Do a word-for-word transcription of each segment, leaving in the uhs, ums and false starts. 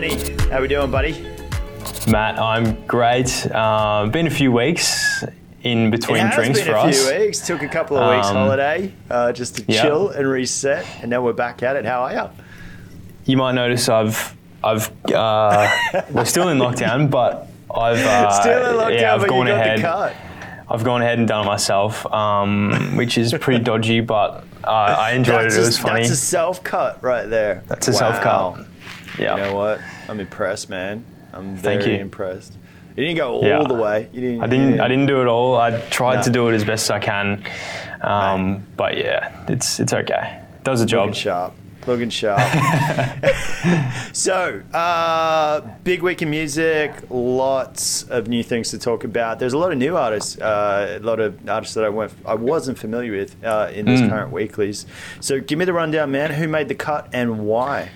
Denny. How we doing, buddy? Matt, I'm great. Um, been a few weeks in between drinks for us. It has been a few weeks. Took a couple of weeks um, holiday uh, just to yeah. chill and reset, and now we're back at it. How are you? You might notice I've I've uh, we're still in lockdown, but I've uh, still in lockdown. Yeah, I've but gone you got ahead. The cut. I've gone ahead and done it myself, um, which is pretty dodgy, but uh, I enjoyed it. It was funny. That's a self-cut right there. That's a wow. self-cut. Yeah. You know what? I'm impressed, man. I'm very Thank you. impressed. You didn't go all yeah. the way. You didn't, I didn't. You didn't, I didn't do it all. I tried no. to do it as best I can, um, right. but yeah, it's it's okay. It does the job. Looking sharp. Looking sharp. So, uh, big week in music, lots of new things to talk about. There's a lot of new artists, uh, a lot of artists that I, weren't, I wasn't familiar with uh, in this mm. current weeklies. So give me the rundown, man. Who made the cut and why?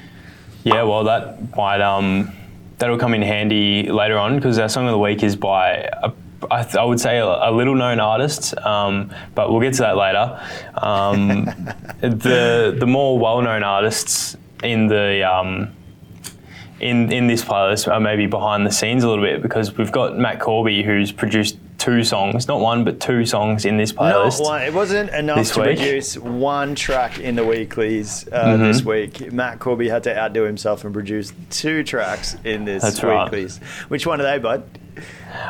Yeah, well, that might, um, that'll come in handy later on because our song of the week is by a I, th- I would say a, a little-known artist, um, but we'll get to that later. Um, the the more well-known artists in the um, in in this playlist are maybe behind the scenes a little bit because we've got Matt Corby, who's produced two songs, not one but two songs in this playlist. Not one. It wasn't enough to week. produce one track in the weeklies uh, mm-hmm. this week. Matt Corby had to outdo himself and produce two tracks in this That's weeklies. Right. Which one are they, bud?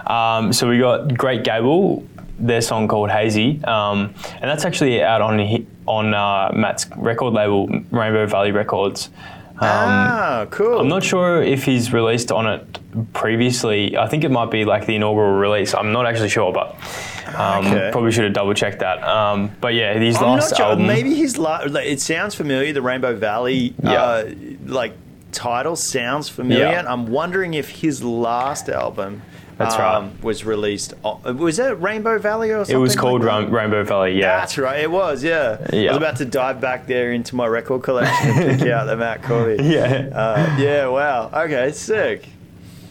Um, so we got Great Gable, their song called Hazy, um, and that's actually out on on uh, Matt's record label, Rainbow Valley Records. Um, ah, cool. I'm not sure if he's released on it previously. I think it might be like the inaugural release. I'm not actually sure, but um, okay. probably should have double checked that. Um, but yeah, his I'm last not sure. album. Maybe his last. Like, it sounds familiar. The Rainbow Valley, yeah. uh, like title sounds familiar. Yeah. I'm wondering if his last album. That's right. Um, was released. On, was that Rainbow Valley or something? It was called like Ra- Rainbow Valley, yeah. That's right. It was, yeah. yeah. I was about to dive back there into my record collection and pick out the Matt Corby. Yeah. Uh, yeah, wow. Okay, sick.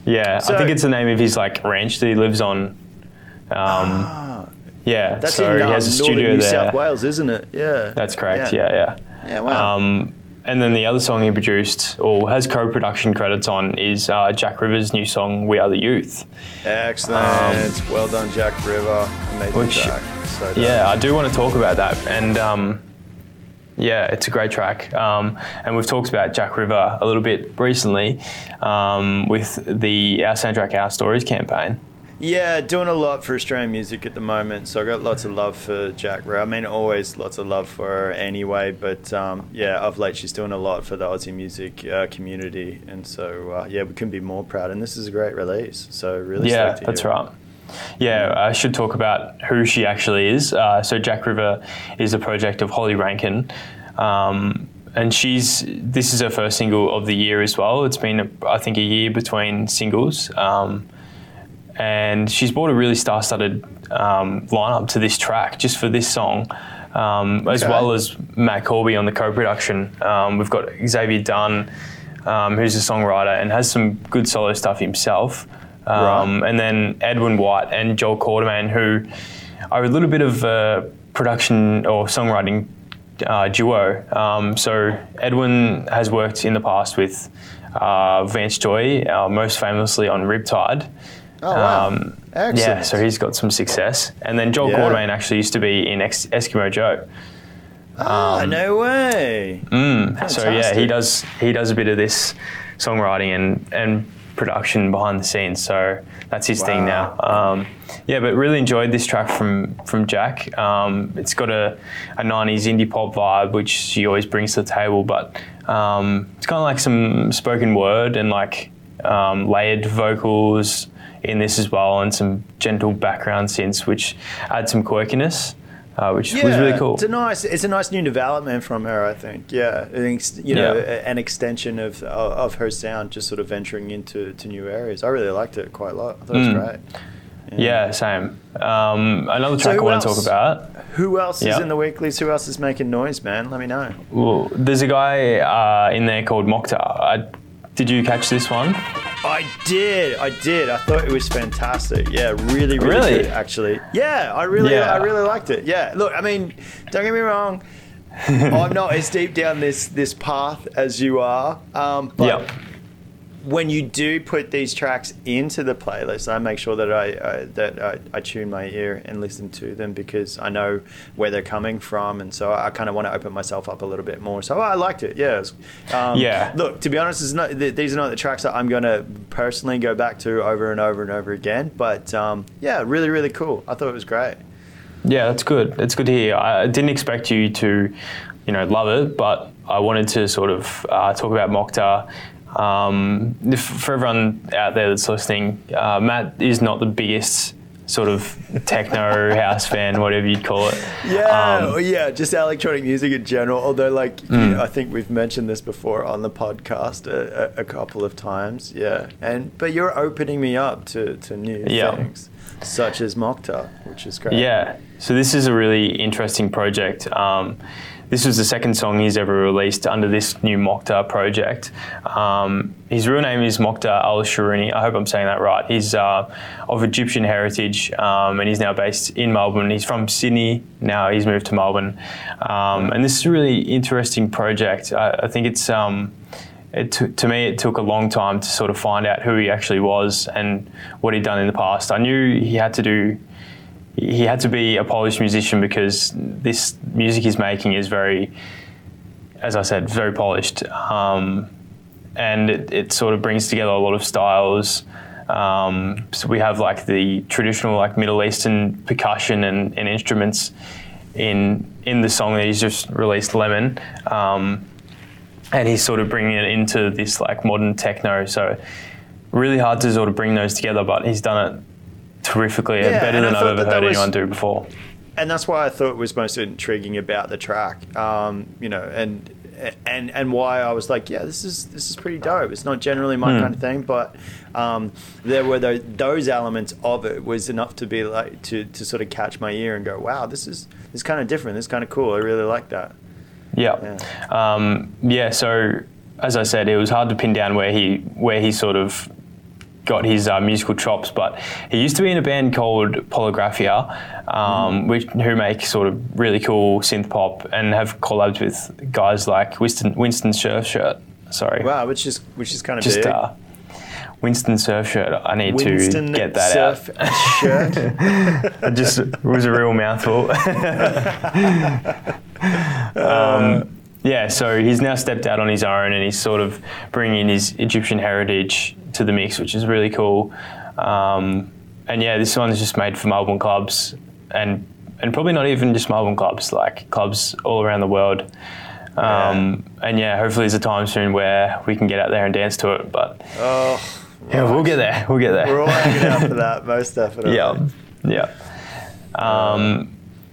Yeah, so, I think it's the name of his like ranch that he lives on. Um, ah, yeah, that's so in um, he has a studio northern New there. South Wales, isn't it? Yeah. That's correct, yeah, yeah. Yeah, yeah wow. Um, and then the other song he produced, or has co-production credits on, is uh, Jack River's new song, We Are The Youth. Excellent. Um, well done, Jack River. Amazing which, track. So yeah, I do want to talk about that. And um, yeah, it's a great track. Um, and we've talked about Jack River a little bit recently um, with the Our Soundtrack, Our Stories campaign. Yeah, doing a lot for Australian music at the moment, so I got lots of love for Jack River. I mean, always lots of love for her anyway, but um, yeah, of late she's doing a lot for the Aussie music uh, community, and so uh, yeah, we couldn't be more proud. And this is a great release, so really yeah, stoked to that's hear right. Yeah, I should talk about who she actually is. Uh, so Jack River is a project of Holly Rankin. Um, And she's. This is her first single of the year as well. It's been, a, I think, a year between singles. Um, And she's brought a really star-studded um, lineup to this track, just for this song, um, okay. as well as Matt Corby on the co-production. Um, we've got Xavier Dunn, um, who's a songwriter and has some good solo stuff himself. Um, right. And then Edwin White and Joel Quarterman, who are a little bit of a production or songwriting uh, duo. Um, so Edwin has worked in the past with uh, Vance Joy, uh, most famously on Riptide. Oh, wow. um, Excellent. Yeah, so he's got some success. And then Joel yeah. Quarterman actually used to be in Ex- Eskimo Joe. Oh, um, no way. Mm, so yeah, he does he does a bit of this songwriting and, and production behind the scenes. So that's his wow. thing now. Um, yeah, but really enjoyed this track from, from Jack. Um, it's got a, a nineties indie pop vibe, which she always brings to the table. But um, it's kind of like some spoken word and like um, layered vocals in this as well, and some gentle background synths which add some quirkiness, uh, which yeah, was really cool. It's a nice, it's a nice new development from her, I think. Yeah, I think you know, yeah. an extension of of her sound, just sort of venturing into to new areas. I really liked it quite a lot. I thought mm. it was great. Yeah, yeah same. Um, another track so I want to talk about. Who else yeah. is in the weeklies? Who else is making noise, man? Let me know. Well, there's a guy uh, in there called Mokhtar. I, did you catch this one? I did, I did. I thought it was fantastic. Yeah, really, really, really? good, actually. Yeah, I really, yeah. I really liked it. Yeah, look, I mean, don't get me wrong. I'm not as deep down this this path as you are, um, but yep. when you do put these tracks into the playlist, I make sure that I, I that I, I tune my ear and listen to them, because I know where they're coming from, and so I kind of want to open myself up a little bit more. So oh, I liked it. Yeah. Um, yeah. Look, to be honest, it's not, these are not the tracks that I'm going to personally go back to over and over and over again. But um, yeah, really, really cool. I thought it was great. Yeah, that's good. That's good to hear. I didn't expect you to, you know, love it, but I wanted to sort of uh, talk about Mokhtar. Um, for everyone out there that's listening, uh, Matt is not the biggest sort of techno house fan, whatever you'd call it. Yeah, um, yeah, just electronic music in general. Although, like, mm. you know, I think we've mentioned this before on the podcast a, a couple of times. Yeah, and but you're opening me up to to new yeah. things, such as Mokhtar, which is great. Yeah. So this is a really interesting project. Um, This was the second song he's ever released under this new Mokhtar project. Um, his real name is Mokhtar Al-Shiruni. I hope I'm saying that right. He's uh, of Egyptian heritage, um, and he's now based in Melbourne. He's from Sydney now. He's moved to Melbourne. Um, and this is a really interesting project. I, I think it's, um, it t- to me, it took a long time to sort of find out who he actually was and what he'd done in the past. I knew he had to do He had to be a Polish musician, because this music he's making is very, as I said, very polished. Um, and it, it sort of brings together a lot of styles. Um, so we have like the traditional like Middle Eastern percussion and, and instruments in in the song that he's just released, Lemon. Um, and he's sort of bringing it into this like modern techno. So really hard to sort of bring those together, but he's done it terrifically, yeah, better than I've ever heard was, anyone do before. And that's why I thought was most intriguing about the track, um, you know, and and and why I was like, yeah, this is this is pretty dope. It's not generally my mm. kind of thing, but um, there were those, those elements of it was enough to be like to, to sort of catch my ear and go, wow, this is this is kind of different. This is kind of cool. I really like that. Yeah, yeah. Um, yeah. So as I said, it was hard to pin down where he where he sort of got his uh, musical chops, but he used to be in a band called Polygraphia, um, mm. which who make sort of really cool synth pop and have collabs with guys like Winston Winston Surfshirt. Sorry. Wow, which is which is kind of just big. Uh, Winston Surfshirt. I need Winston to get that surf out. Shirt. It just it was a real mouthful. um, yeah, so he's now stepped out on his own, and he's sort of bringing his Egyptian heritage to the mix, which is really cool. Um, and yeah, this one's just made for Melbourne clubs, and and probably not even just Melbourne clubs, like clubs all around the world. Um, yeah. And yeah, hopefully there's a time soon where we can get out there and dance to it, but oh, right. yeah, we'll get there, we'll get there. We're all hanging out for that, most definitely. Yeah, yeah. Um,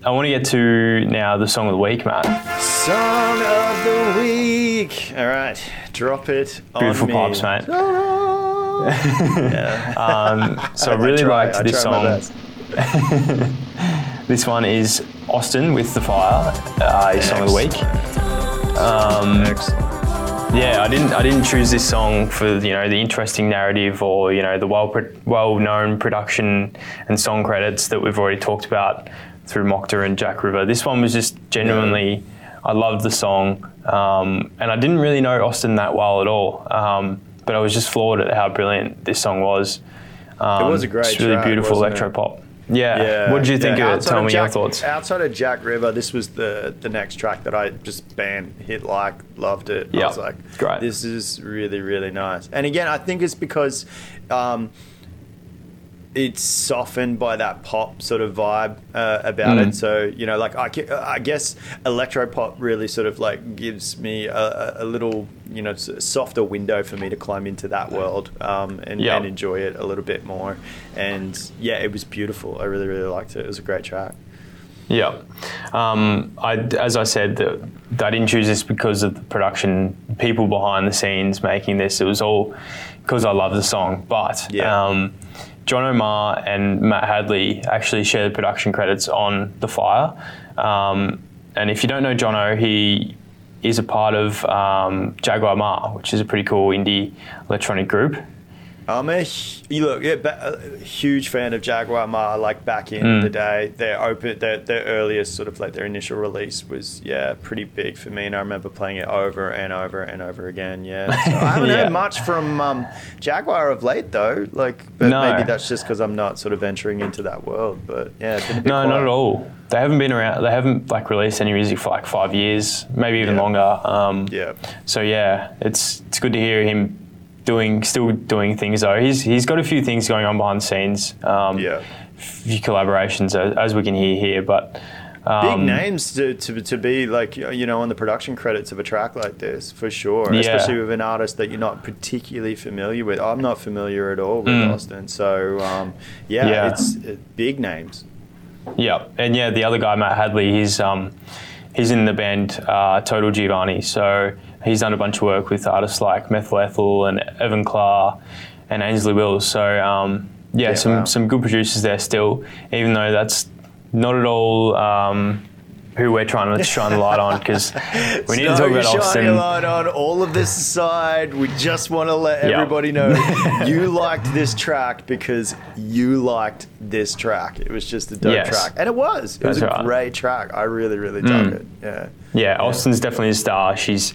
I want to get to now the Song of the Week, Matt. Song of the Week. All right, drop it on Beautiful me. Pipes, mate. Yeah. um, so I, I really try, liked I this song. This one is Austin with The Fire, uh, his Song of the Week. Um, yeah, I didn't I didn't choose this song for, you know, the interesting narrative or, you know, the well well-known production and song credits that we've already talked about through Mokhtar and Jack River. This one was just genuinely, yeah. I loved the song, um, and I didn't really know Austin that well at all, um, but I was just floored at how brilliant this song was. Um, it was a great track, really beautiful electro pop. Yeah. yeah, what did you think yeah. of it? Outside Tell of me Jack, your thoughts. Outside of Jack River, this was the, the next track that I just bam, hit like, loved it. Yep. I was like, great. This is really, really nice. And again, I think it's because um, it's softened by that pop sort of vibe uh, about mm. it. So, you know, like I, I guess electro pop really sort of like gives me a, a little, you know, softer window for me to climb into that world um, and, yep. and enjoy it a little bit more. And yeah, it was beautiful. I really, really liked it. It was a great track. Yeah. Um, I, as I said, the, I didn't choose this because of the production people behind the scenes making this. It was all because I love the song, but, yeah. um, Jono Ma and Matt Hadley actually share the production credits on The Fire. Um, and if you don't know Jono, he is a part of um, Jagwar Ma, which is a pretty cool indie electronic group. I'm a you look, yeah, ba- a huge fan of Jagwar Ma. Like back in mm. the day, their open, their their earliest sort of like their initial release was yeah pretty big for me, and I remember playing it over and over and over again. Yeah, so I haven't yeah. heard much from um, Jagwar of late though. Like, but no. maybe that's just because I'm not sort of venturing into that world. But yeah, it's been a bit no, quiet. Not at all. They haven't been around. They haven't like released any music for like five years, maybe even yeah. longer. Um, yeah. So yeah, it's it's good to hear him. Doing, still doing things though. He's he's got a few things going on behind the scenes. Um, yeah, few collaborations as, as we can hear here, but um, big names to, to to be like you know on the production credits of a track like this for sure. Yeah. Especially with an artist that you're not particularly familiar with. I'm not familiar at all with mm. Austin, so um, yeah, yeah, it's it, big names. Yeah, and yeah, the other guy, Matt Hadley, he's um he's in the band uh, Total Giovanni, so. He's done a bunch of work with artists like Methyl Ethel and Evan Clarr and Ainsley Wills. So, um, yeah, yeah, some wow. some good producers there still, even though that's not at all um, who we're trying to shine the light on because we need so to talk about Austin. Stop shining the light on all of this aside. We just want to let yep. everybody know you liked this track because you liked this track. It was just a dope yes. track. And it was. It that's was a right. great track. I really, really dug mm. it. Yeah. Yeah, Austin's yeah. definitely a star. She's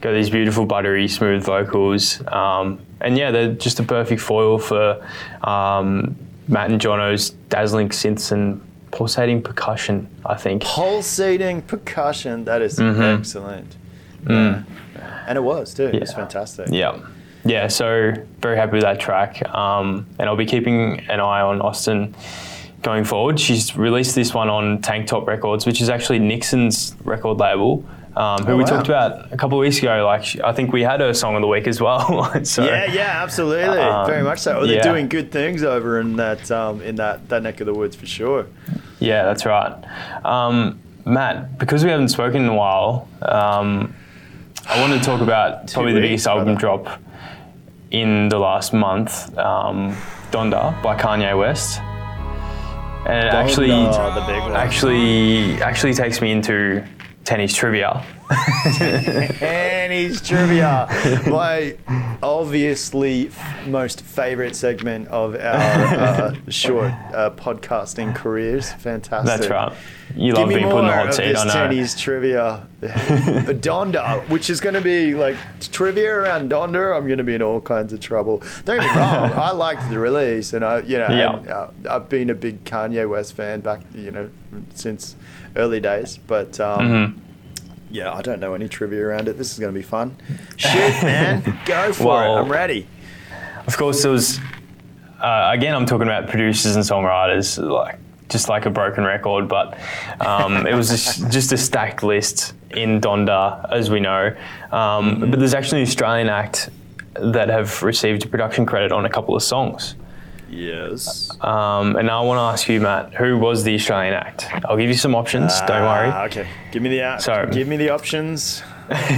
got these beautiful, buttery, smooth vocals. Um, and yeah, they're just a perfect foil for um, Matt and Jono's dazzling synths and pulsating percussion, I think. Pulsating percussion, that is mm-hmm. excellent. Mm. Yeah. And it was too, yeah. it was fantastic. Yeah, yeah. So very happy with that track. Um, and I'll be keeping an eye on Austin going forward. She's released this one on Tank Top Records, which is actually Nixon's record label, um, who oh, we wow. talked about a couple of weeks ago. Like, she, I think we had her song of the week as well. so, yeah, yeah, absolutely, um, very much so. Well, they're yeah. doing good things over in that um, in that, that neck of the woods for sure. Yeah, that's right, um, Matt. Because we haven't spoken in a while, um, I wanted to talk about probably weeks, the biggest album brother. drop in the last month, um, Donda by Kanye West. And it actually, oh, actually, actually takes me into tennis trivia. tennis trivia, my obviously f- most favourite segment of our uh, short uh, podcasting careers. Fantastic. That's right. You love being put in the hot seat. I know. Tennis trivia, the Donda, which is going to be like trivia around Donda. I'm going to be in all kinds of trouble. Don't get me wrong. I liked the release, and I, you know, yeah. and, uh, I've been a big Kanye West fan back, you know, since early days. But um, mm-hmm. yeah, I don't know any trivia around it. This is going to be fun. Shit, man, go for well, it. I'm ready. Of course, there was uh, again. I'm talking about producers and songwriters, like. Just like a broken record, but um, it was just, just a stacked list in Donda, as we know. Um, mm-hmm. But there's actually an Australian act that have received production credit on a couple of songs. Yes. Um, and now I want to ask you, Matt, who was the Australian act? I'll give you some options. Uh, don't worry. Okay. Give me the act. So, give me the options.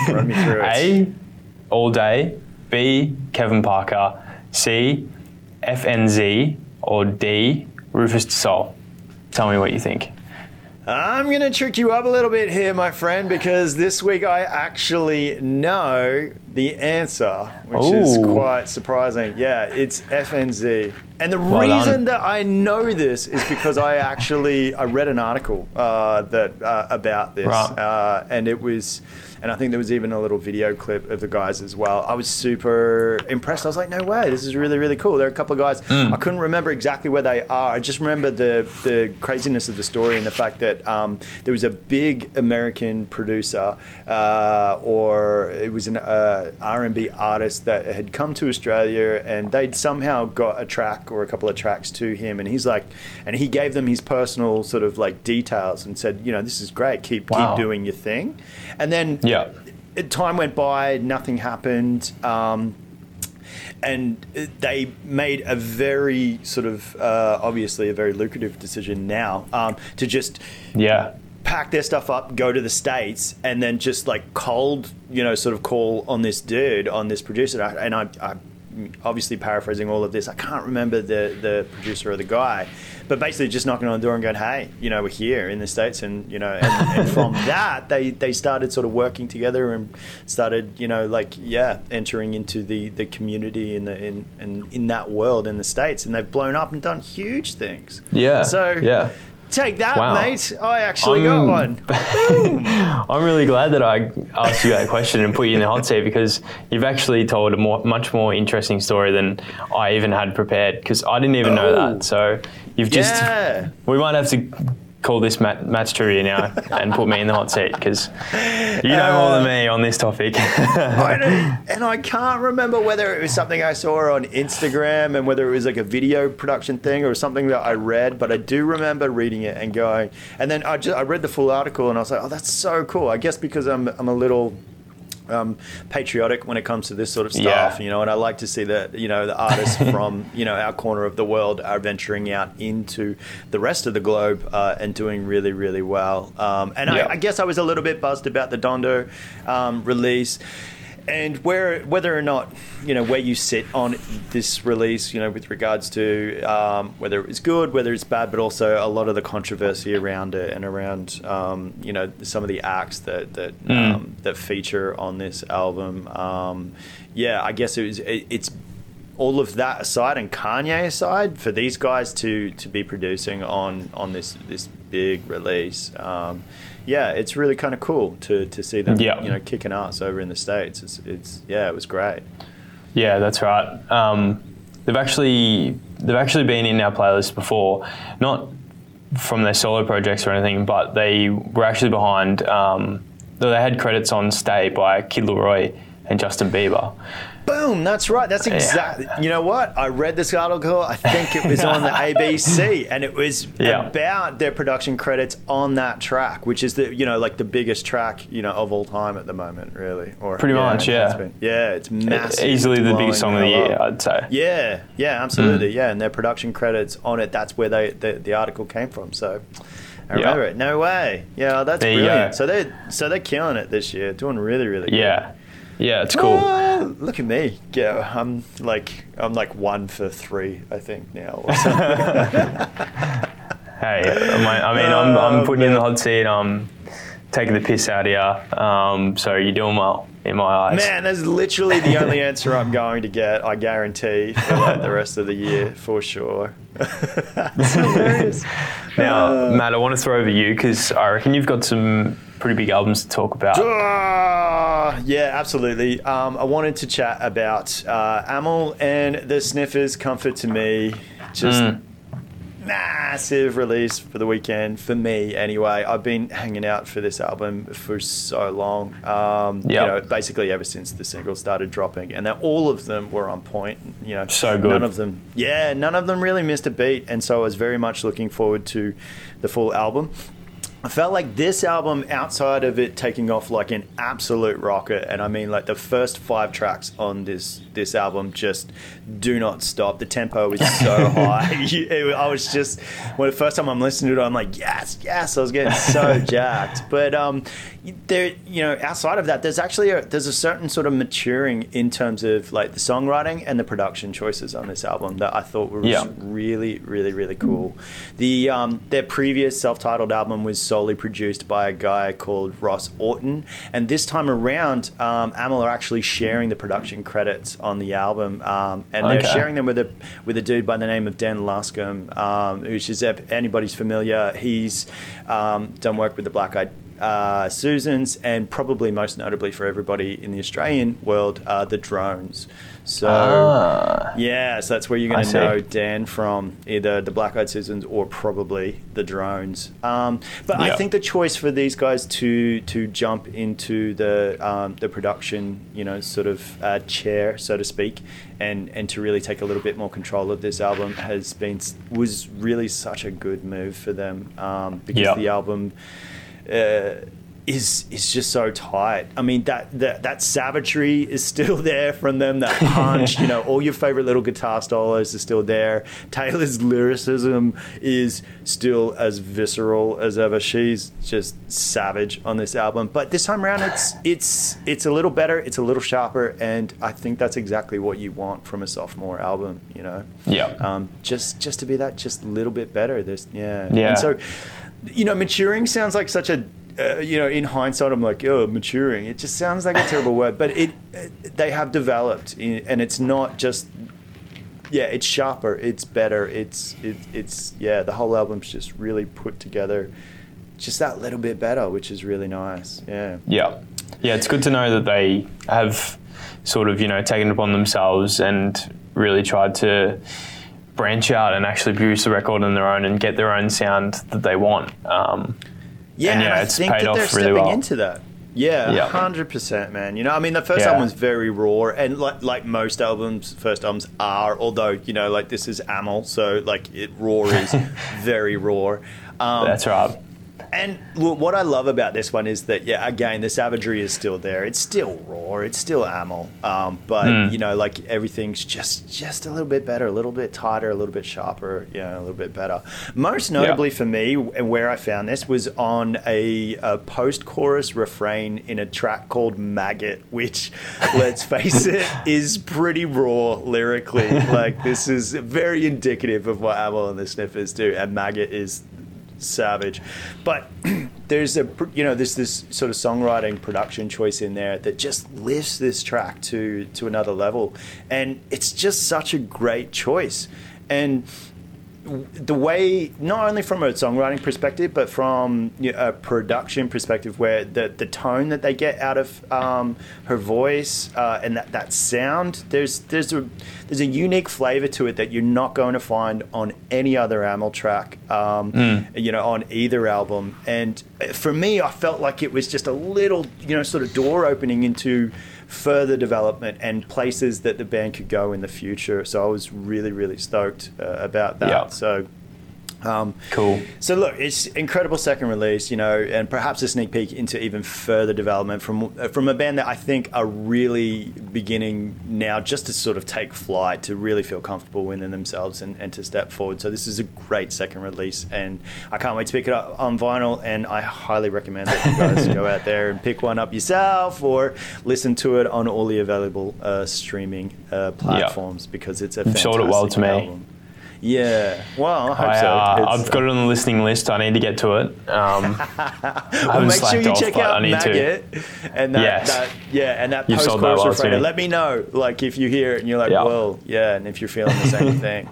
Run me through it. A, All Day. B, Kevin Parker. C, F N Z. Or D, Rufus DeSoul. Tell me what you think. I'm going to trick you up a little bit here, my friend, because this week I actually know the answer, which Ooh. is quite surprising. Yeah, it's F N Z. And the well reason done. that I know this is because I actually I read an article uh, that uh, about this, right. uh, and it was, and I think there was even a little video clip of the guys as well. I was super impressed. I was like, no way, this is really really cool. There are a couple of guys mm. I couldn't remember exactly where they are. I just remember the the craziness of the story and the fact that um, there was a big American producer, uh, or it was an uh, R and B artist that had come to Australia, and they'd somehow got a track. Or a couple of tracks to him, and he's like, and he gave them his personal sort of like details and said, you know, this is great, keep wow. keep doing your thing. And then yeah, time went by, nothing happened, um, and they made a very sort of uh, obviously a very lucrative decision now um, to just yeah. pack their stuff up, go to the States, and then just like cold, you know, sort of call on this dude, on this producer, and I. I obviously paraphrasing all of this. I can't remember the, the producer or the guy, but basically just knocking on the door and going, hey, you know, we're here in the States. And, you know, and, and from that, they, they started sort of working together and started, you know, like, yeah, entering into the, the community in, the, in, in, in that world in the States. And they've blown up and done huge things. Yeah. So, yeah. Take that, wow. mate. I actually I'm, got one. I'm really glad that I asked you that question and put you in the hot seat, because you've actually told a more, much more interesting story than I even had prepared, because I didn't even oh. know that. So you've just... Yeah. We might have to call this Matt, Matt's Trivia now and put me in the hot seat, because you know uh, more than me on this topic. I don't, and I can't remember whether it was something I saw on Instagram and whether it was like a video production thing or something that I read, but I do remember reading it and going, and then I just I read the full article and I was like, oh, that's so cool. I guess because I'm I'm a little... Um, patriotic when it comes to this sort of stuff, yeah. you know, and I like to see that, you know, the artists from, you know, our corner of the world are venturing out into the rest of the globe uh, and doing really, really well. Um, and yeah. I, I guess I was a little bit buzzed about the Donda um, release. And where, whether or not, you know, where you sit on this release, you know, with regards to um, whether it was good, whether it's bad, but also a lot of the controversy around it and around, um, you know, some of the acts that that mm. um, that feature on this album. Um, yeah, I guess it was, it, it's all of that aside and Kanye aside, for these guys to to be producing on on this this big release. Um, Yeah, it's really kind of cool to, to see them, yeah. you know, kicking ass over in the States. It's it's yeah, it was great. Yeah, that's right. Um, they've actually they've actually been in our playlist before, not from their solo projects or anything, but they were actually behind. Um, they had credits on "Stay" by Kid Laroi and Justin Bieber. Boom, that's right. That's exactly, yeah. you know what? I read this article, I think it was on the A B C, and it was yeah. about their production credits on that track, which is the, you know, like the biggest track, you know, of all time at the moment, really. Or Pretty yeah, much, yeah. It's been, yeah, it's massive. It, easily the biggest song of the year, I'd say. Yeah, yeah, absolutely, mm. yeah. And their production credits on it, that's where they the, the article came from, so... I remember yep. it. No way. Yeah, that's there brilliant. So they're, so they're killing it this year. Doing really, really good. Yeah. Yeah, it's cool. Uh, look at me. Yeah, I'm like I'm like one for three, I think, now. Or something. Hey, I, I mean, I'm, I'm putting you in the hot seat. I'm taking the piss out of you. Um, so you're doing well in my eyes. Man, that's literally the only answer I'm going to get, I guarantee, for like the rest of the year, for sure. That's hilarious. Now, uh, Matt, I want to throw over you, because I reckon you've got some pretty big albums to talk about. Uh, yeah, absolutely. Um, I wanted to chat about uh, Amyl and the Sniffers, Comfort to Me. Just mm. massive release for the weekend, for me anyway. I've been hanging out for this album for so long. Um, yep. You know, basically ever since the singles started dropping. And all of them were on point. You know, so good. None of them, yeah, none of them really missed a beat. And so I was very much looking forward to the full album. I felt like this album, outside of it taking off like an absolute rocket, and I mean like the first five tracks on this this album just do not stop. The tempo is so high. You, it, I was just, well, the first time I'm listening to it, I'm like, yes, yes. I was getting so jacked. But um, there, you know, outside of that, there's actually a, there's a certain sort of maturing in terms of like the songwriting and the production choices on this album that I thought were yeah. really, really, really cool. The um, their previous self-titled album was solely produced by a guy called Ross Orton, and this time around um, Amyl are actually sharing the production credits on the album, um, and they're okay. sharing them with a with a dude by the name of Dan Luscombe, um, which is, if anybody's familiar, he's um, done work with the Black Eyed Uh, Susans, and probably most notably for everybody in the Australian world, uh, The Drones. So, ah, yeah, so that's where you're going to know Dan from, either the Black Eyed Susans or probably The Drones. Um, but yeah. I think the choice for these guys to to jump into the um, the production, you know, sort of uh, chair, so to speak, and and to really take a little bit more control of this album has been was really such a good move for them, um, because yeah. the album. Uh, is is just so tight. I mean, that, that that savagery is still there from them, that punch, you know, all your favorite little guitar solos are still there. Taylor's lyricism is still as visceral as ever. She's just savage on this album. But this time around, it's it's it's a little better, it's a little sharper, and I think that's exactly what you want from a sophomore album, you know? Yeah. Um, just, just to be that just a little bit better. There's, yeah. yeah. And so, you know, maturing sounds like such a, Uh, you know, in hindsight, I'm like, oh, maturing. It just sounds like a terrible word, but it, it they have developed, in, and it's not just, yeah, it's sharper, it's better, it's it, it's yeah, the whole album's just really put together, just that little bit better, which is really nice. Yeah, yeah, yeah. It's good to know that they have sort of, you know, taken it upon themselves and really tried to branch out and actually produce the record on their own and get their own sound that they want. Um, Yeah, and, yeah, and I it's think paid that off they're really stepping well. into that. Yeah, yeah, one hundred percent, man. You know, I mean, the first yeah. album was very raw, and like like most albums, first albums are, although, you know, like this is Amyl, so like it raw is very raw. Um, That's right. And what I love about this one is that, yeah, again, the savagery is still there. It's still raw. It's still Amyl. Um, but, mm. you know, like everything's just, just a little bit better, a little bit tighter, a little bit sharper, you know, a little bit better. Most notably yeah. for me, and where I found this, was on a, a post-chorus refrain in a track called Maggot, which, let's face it, is pretty raw lyrically. Like, this is very indicative of what Amyl and the Sniffers do, and Maggot is savage. But there's a you know there's this sort of songwriting production choice in there that just lifts this track to to another level, and it's just such a great choice. And the way, not only from a songwriting perspective, but from you know, a production perspective, where the the tone that they get out of um, her voice uh, and that, that sound, there's there's a there's a unique flavor to it that you're not going to find on any other Amyl track, um, mm. you know, on either album. And for me, I felt like it was just a little, you know, sort of door opening into further development and places that the band could go in the future. So I was really, really stoked uh, about that. Yeah. So um, cool. So look, it's incredible second release, you know, and perhaps a sneak peek into even further development from from a band that I think are really beginning now just to sort of take flight, to really feel comfortable within themselves and, and to step forward. So this is a great second release, and I can't wait to pick it up on vinyl, and I highly recommend that you guys go out there and pick one up yourself or listen to it on all the available uh, streaming uh, platforms yeah. because it's a fantastic album. Sold it well to album. me. Yeah, well, I hope I, so. Uh, I've got it on the listening list. I need to get to it. Um, well, make sure you off, check out Maggot and that, yes. that, yeah, and that post-chorus refrain. Let me know, like, if you hear it and you're like, yeah. well, yeah, and if you're feeling the same thing.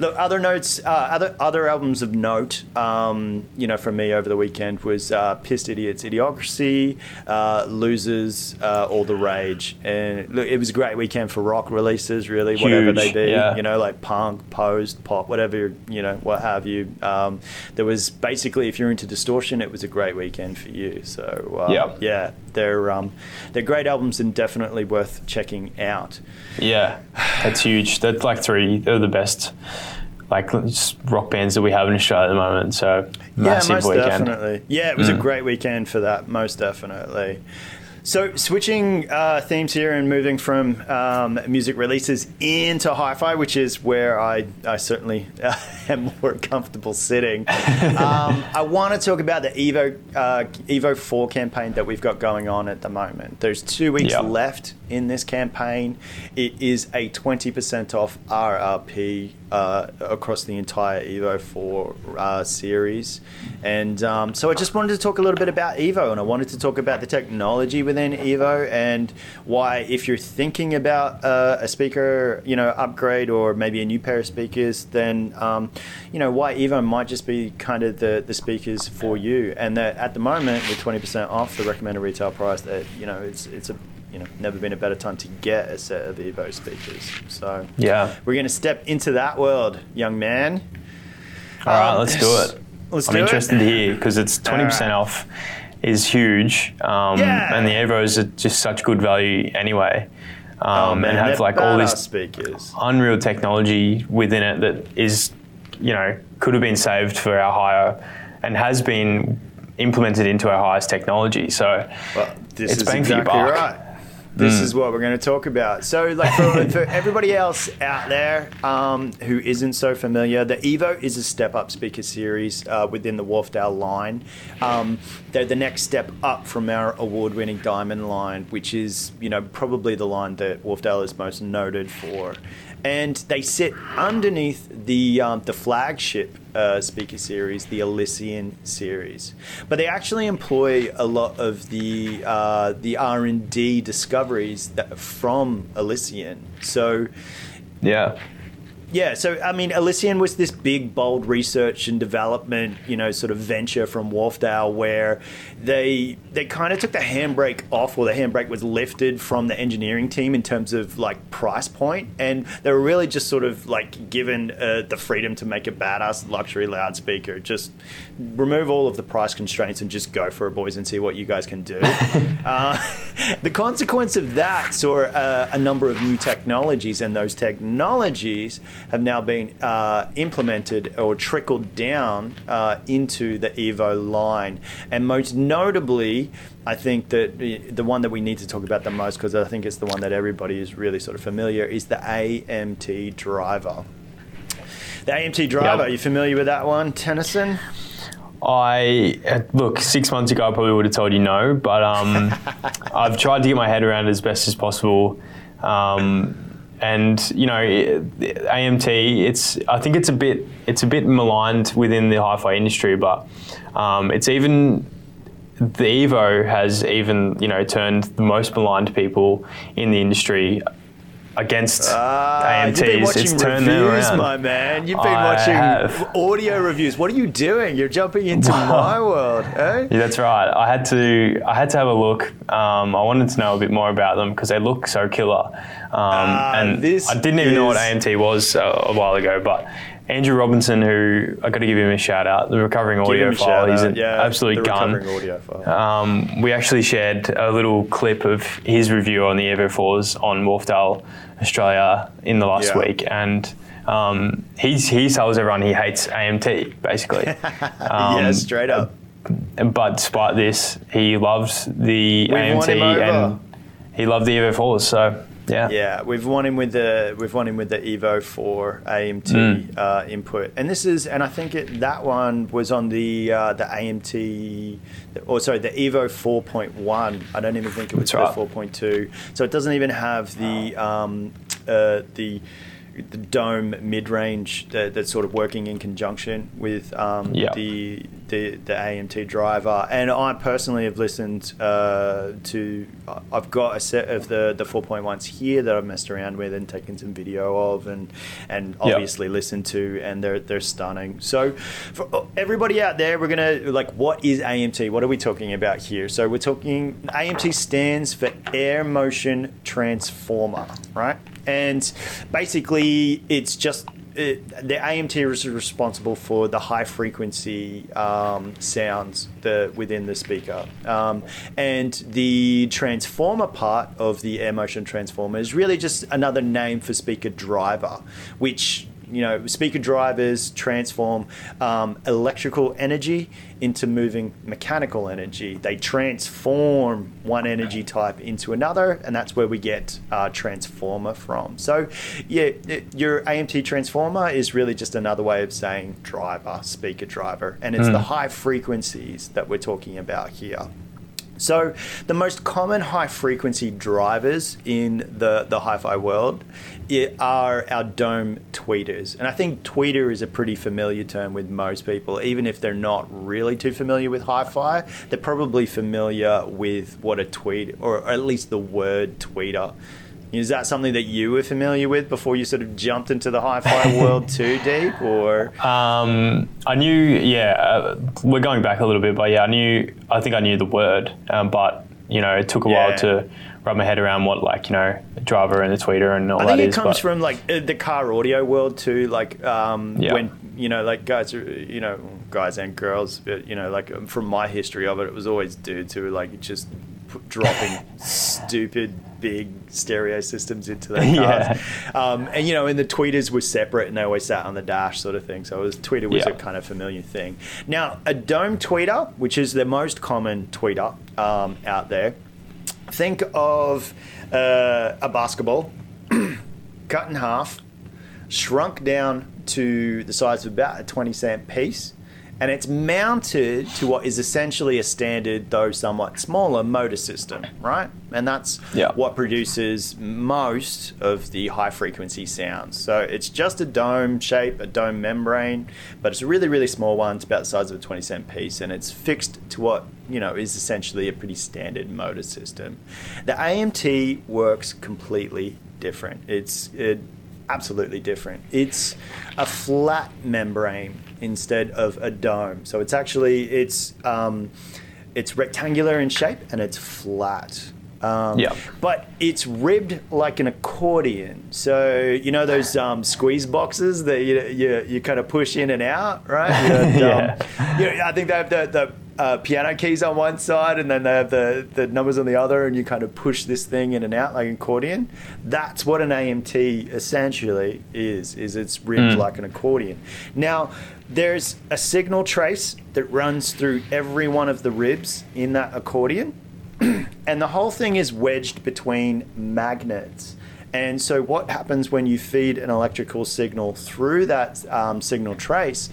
Look, other notes, uh, other other albums of note, um, you know, from me over the weekend was uh, Pissed Idiots, Idiocracy, uh, Losers, uh, All the Rage. And look, it was a great weekend for rock releases, really, Huge, whatever they be, yeah. you know, like punk, post, pop, whatever, you know, what have you. Um, there was basically, if you're into distortion, it was a great weekend for you. So, uh, yeah. yeah, they're um, they're great albums and definitely worth checking out. Yeah, that's huge. That's like three, they're the best. Like rock bands that we have in Australia at the moment, so massive yeah, most weekend. Definitely. Yeah, it was mm. a great weekend for that, most definitely. So switching uh, themes here and moving from um, music releases into hi-fi, which is where I, I certainly uh, am more comfortable sitting. Um, I want to talk about the Evo uh, Evo four campaign that we've got going on at the moment. There's two weeks yep. left in this campaign. It is a twenty percent off R R P uh, across the entire Evo four uh, series. And um, so I just wanted to talk a little bit about Evo, and I wanted to talk about the technology within Evo, and why, if you're thinking about uh, a speaker, you know, upgrade or maybe a new pair of speakers, then um, you know, why Evo might just be kind of the, the speakers for you. And that at the moment, with twenty percent off the recommended retail price, that you know, it's it's a you know, never been a better time to get a set of Evo speakers. So yeah, we're going to step into that world, young man. All um, right, let's do it. Let's I'm do interested it. to hear, because it's twenty percent right. off. Is huge, um, yeah. and the Evos are just such good value anyway, um, oh, man, and have like all this speakers. unreal technology within it that is, you know, could have been saved for our hire, and has been implemented into our highest technology. So well, this it's is bang exactly for your buck. Right. This mm. is what we're going to talk about. So, like for, for everybody else out there um, who isn't so familiar, the Evo is a step-up speaker series uh, within the Wharfedale line. Um, they're the next step up from our award-winning Diamond line, which is, you know, probably the line that Wharfedale is most noted for. And they sit underneath the um, the flagship uh, speaker series, the Elysian series. But they actually employ a lot of the uh, the R and D discoveries that are from Elysian. So, yeah. Yeah, so, I mean, Elysian was this big, bold research and development, you know, sort of venture from Wharfedale where they they kind of took the handbrake off, or the handbrake was lifted from the engineering team in terms of, like, price point. And they were really just sort of, like, given uh, the freedom to make a badass luxury loudspeaker. Just remove all of the price constraints and just go for it, boys, and see what you guys can do. uh, the consequence of that saw uh, a number of new technologies, and those technologies have now been uh, implemented or trickled down uh, into the Evo line. And most notably, I think that the one that we need to talk about the most, because I think it's the one that everybody is really sort of familiar, is the A M T driver. The A M T driver, yep. You familiar with that one, Tennyson? I look, six months ago I probably would have told you no, but um, I've tried to get my head around it as best as possible. Um, And you know, A M T. It's I think it's a bit it's a bit maligned within the hi-fi industry, but um, it's even the Evo has even you know turned the most maligned people in the industry against uh, A M Ts. You've been watching it's turned reviews, them around, my man. You've been I watching have. audio reviews. What are you doing? You're jumping into my world, eh? Yeah, that's right. I had to I had to have a look. Um, I wanted to know a bit more about them because they look so killer. Um, uh, and I didn't even is... know what A M T was a, a while ago, but Andrew Robinson, who I got to give him a shout out, the recovering audiophile, he's an yeah, absolute gun. Um, we actually shared a little clip of his review on the Evo fours on Wharfedale Australia in the last yeah. week, and um, he's, he tells everyone he hates A M T basically. Um, yeah, straight up. But despite this, he loves the We've A M T and he loved the Evo fours. So. Yeah, yeah, we've won him with the we've won him with the Evo four A M T mm. uh, input, and this is and I think it, that one was on the uh, the A M T, or sorry, the Evo four point one. I don't even think it was That's the right. four point two. So it doesn't even have the um, uh, the the dome mid range that, that's sort of working in conjunction with um, yep. the, the the A M T driver. And I personally have listened uh, to, I've got a set of the, the four point ones here that I've messed around with and taken some video of and and obviously yep. listened to, and they're they're stunning. So for everybody out there, we're going to, like, what is A M T? What are we talking about here? So we're talking, A M T stands for Air Motion Transformer, right? And basically, it's just it, the A M T is responsible for the high frequency um, sounds the, within the speaker. Um, and the transformer part of the air motion transformer is really just another name for speaker driver, which, you know, speaker drivers transform um, electrical energy into moving mechanical energy. They transform one energy type into another, and that's where we get uh, transformer from. So yeah, it, your A M T transformer is really just another way of saying driver, speaker driver, and it's mm. the high frequencies that we're talking about here. So the most common high-frequency drivers in the, the hi-fi world are our dome tweeters. And I think tweeter is a pretty familiar term with most people. Even if they're not really too familiar with hi-fi, they're probably familiar with what a tweet, or at least the word tweeter. Is that something that you were familiar with before you sort of jumped into the hi-fi world too deep, or? Um, I knew, yeah, uh, we're going back a little bit, but yeah, I knew, I think I knew the word, um, but, you know, it took a yeah. while to wrap my head around what, like, you know, a driver and a tweeter and all that is. I think it is, comes but... from, like, the car audio world too, like, um, yeah. when, you know, like, guys, you know, guys and girls, but, you know, like, from my history of it, it was always dudes who were, like, just p- dropping stupid big stereo systems into their cars. Yeah. Um, and, you know, and the tweeters were separate and they always sat on the dash sort of thing. So it was, tweeter was yeah. a kind of familiar thing. Now, a dome tweeter, which is the most common tweeter um, out there, think of uh, a basketball cut in half, shrunk down to the size of about a twenty cent piece, and it's mounted to what is essentially a standard, though somewhat smaller, motor system, right? And that's yeah. what produces most of the high-frequency sounds. So it's just a dome shape, a dome membrane, but it's a really, really small one. It's about the size of a twenty cent piece, and it's fixed to what, you know, is essentially a pretty standard motor system. The A M T works completely different. It's it, absolutely different. It's a flat membrane instead of a dome. So it's actually, it's um, it's rectangular in shape and it's flat. Um, yeah. But it's ribbed like an accordion. So, you know, those um, squeeze boxes that you, you you kind of push in and out, right? And, um, yeah. You know, I think they have the, the Uh, piano keys on one side and then they have the, the numbers on the other, and you kind of push this thing in and out like an accordion. That's what an A M T essentially is, is it's ribbed mm. like an accordion. Now, there's a signal trace that runs through every one of the ribs in that accordion, and the whole thing is wedged between magnets. And so what happens when you feed an electrical signal through that um, signal trace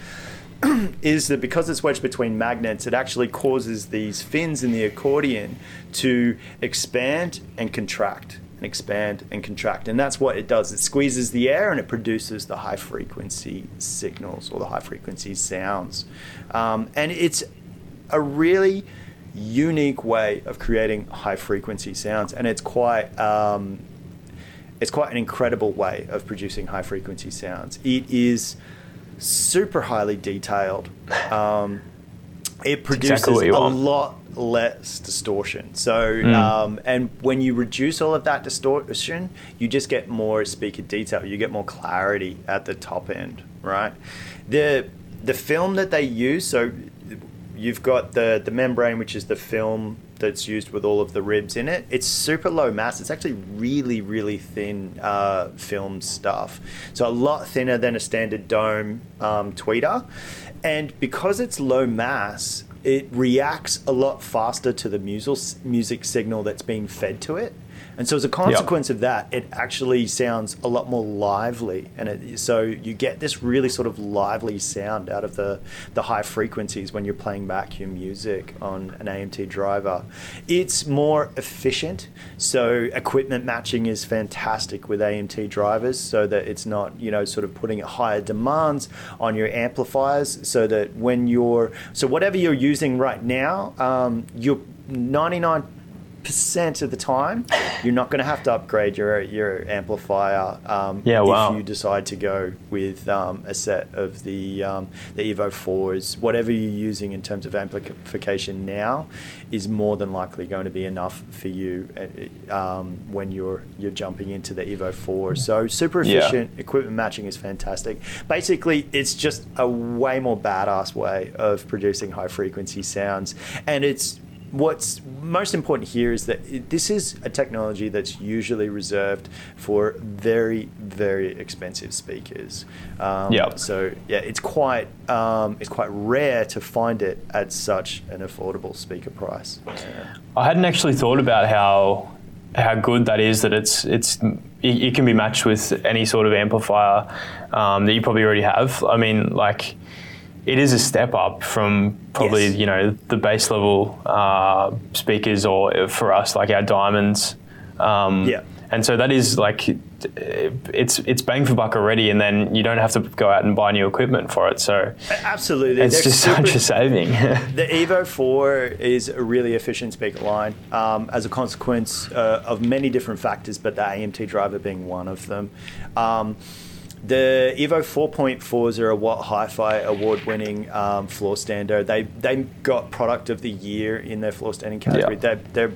is that because it's wedged between magnets, it actually causes these fins in the accordion to expand and contract and expand and contract. And that's what it does. It squeezes the air and it produces the high frequency signals or the high frequency sounds. Um, and it's a really unique way of creating high frequency sounds. And it's quite... Um, it's quite an incredible way of producing high frequency sounds. It is... super highly detailed. Um, it produces exactly a want. lot less distortion. So, mm. um, and when you reduce all of that distortion, you just get more speaker detail. You get more clarity at the top end, right? The the film that they use, so you've got the, the membrane, which is the film that's used with all of the ribs in it. It's super low mass. It's actually really, really thin uh, film stuff. So a lot thinner than a standard dome um, tweeter. And because it's low mass, it reacts a lot faster to the music, music signal that's being fed to it. And so as a consequence yep. of that, it actually sounds a lot more lively. And it, so you get this really sort of lively sound out of the, the high frequencies when you're playing back your music on an A M T driver. It's more efficient. So equipment matching is fantastic with A M T drivers so that it's not, you know, sort of putting higher demands on your amplifiers so that when you're... So whatever you're using right now, um, you're ninety-nine percent percent of the time you're not going to have to upgrade your your amplifier um yeah, wow. if you decide to go with um a set of the um the Evo fours. Whatever you're using in terms of amplification now is more than likely going to be enough for you um when you're you're jumping into the Evo four. So super efficient. yeah. Equipment matching is fantastic. Basically, it's just a way more badass way of producing high frequency sounds, and it's what's most important here is that this is a technology that's usually reserved for very, very expensive speakers. Um, yeah. So yeah, it's quite um, it's quite rare to find it at such an affordable speaker price. Yeah. I hadn't actually thought about how how good that is. That it's it's it, it can be matched with any sort of amplifier um, that you probably already have. I mean, like. It is a step up from probably, yes. you know, the base level uh, speakers, or for us, like our diamonds. Um, yeah. And so that is like, it's it's bang for buck already, and then you don't have to go out and buy new equipment for it. So absolutely, it's They're just super, such a saving. The Evo four is a really efficient speaker line um, as a consequence uh, of many different factors, but the A M T driver being one of them. Um, The Evo four point fours are a Watt Hi-Fi award-winning um, floor stander. They they got product of the year in their floor standing category. Yeah. They they're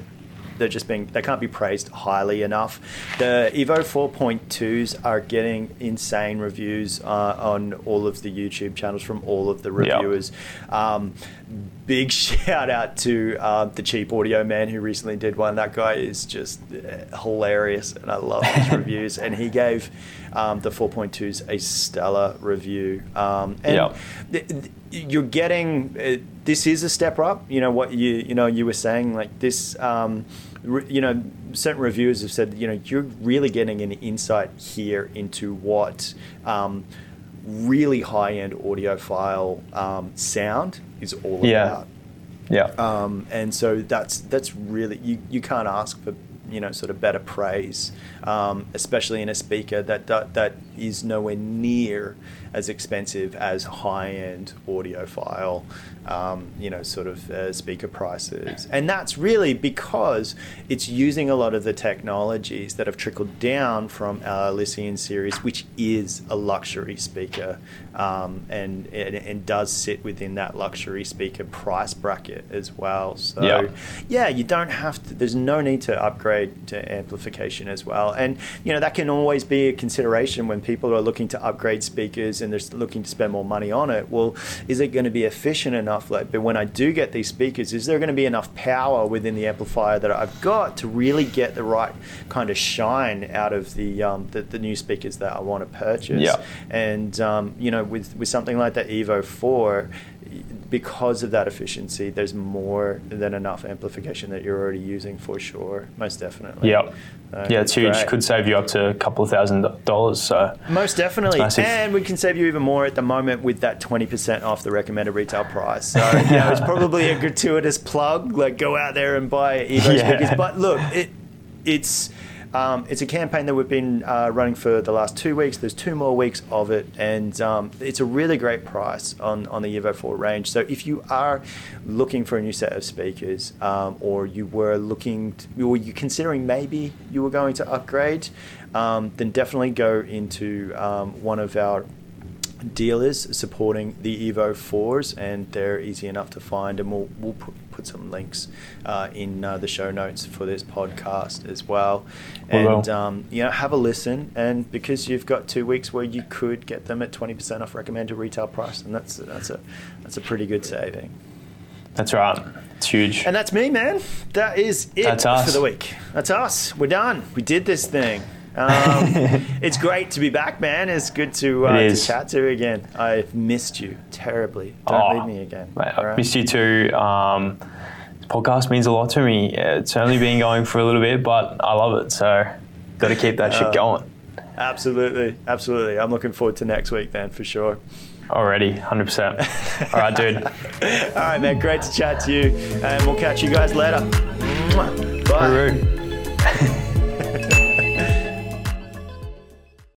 they're just being they can't be praised highly enough. The Evo four point twos are getting insane reviews uh, on all of the YouTube channels from all of the reviewers. Yeah. Um, big shout out to uh, the Cheap Audio Man who recently did one. That guy is just hilarious, and I love his reviews. And he gave um, the four point twos a stellar review. Um, and yep. th- th- you're getting uh, this is a step up. You know what you you know you were saying, like this. Um, re- you know, certain reviewers have said, you know, you're really getting an insight here into what. Um, really high-end audiophile um, sound is all yeah. about. Yeah. Um, and so that's that's really, you, you can't ask for, you know, sort of better praise, um, especially in a speaker that, that that is nowhere near as expensive as high-end audiophile, um, you know, sort of uh, speaker prices. And that's really because it's using a lot of the technologies that have trickled down from our Elysian series, which is a luxury speaker, um, and, and and does sit within that luxury speaker price bracket as well. So yeah, yeah you don't have to, there's no need to upgrade to amplification as well. And, you know, that can always be a consideration when people are looking to upgrade speakers and they're looking to spend more money on it. Well, is it going to be efficient enough? Like, but when I do get these speakers, is there going to be enough power within the amplifier that I've got to really get the right kind of shine out of the um, the, the new speakers that I want to purchase? Yeah. And um, you know, with with something like the Evo four, because of that efficiency, there's more than enough amplification that you're already using for sure, most definitely. Yep. So yeah, it's huge. Great. Could save you up to a couple of thousand dollars. So most definitely. And we can save you even more at the moment with that twenty percent off the recommended retail price. So you know, it's probably a gratuitous plug, like go out there and buy Evo yeah. speakers. But look, it it's... Um, it's a campaign that we've been uh, running for the last two weeks. There's two more weeks of it, and um, it's a really great price on, on the Evo four range. So if you are looking for a new set of speakers, um, or you were looking, to, or you considering maybe you were going to upgrade, um, then definitely go into um, one of our dealers supporting the Evo fours, and they're easy enough to find, and we'll we'll put, put some links uh, in uh, the show notes for this podcast as well. And oh, well. Um, you know, have a listen, and because you've got two weeks where you could get them at twenty percent off recommended retail price, and that's that's a that's a pretty good saving. That's right. It's huge. And that's me, man. That is it that's us. for the week. That's us. We're done. We did this thing. um, it's great to be back, man. It's good to, uh, it to chat to you again. I've missed you terribly. Don't oh, leave me again. Mate, I've right? missed you too. Um, this podcast means a lot to me. It's only been going for a little bit, but I love it. So got to keep that uh, shit going. Absolutely. Absolutely. I'm looking forward to next week then for sure. Already, one hundred percent. All right, dude. All right, man. Great to chat to you. And we'll catch you guys later. Bye. Hooroo.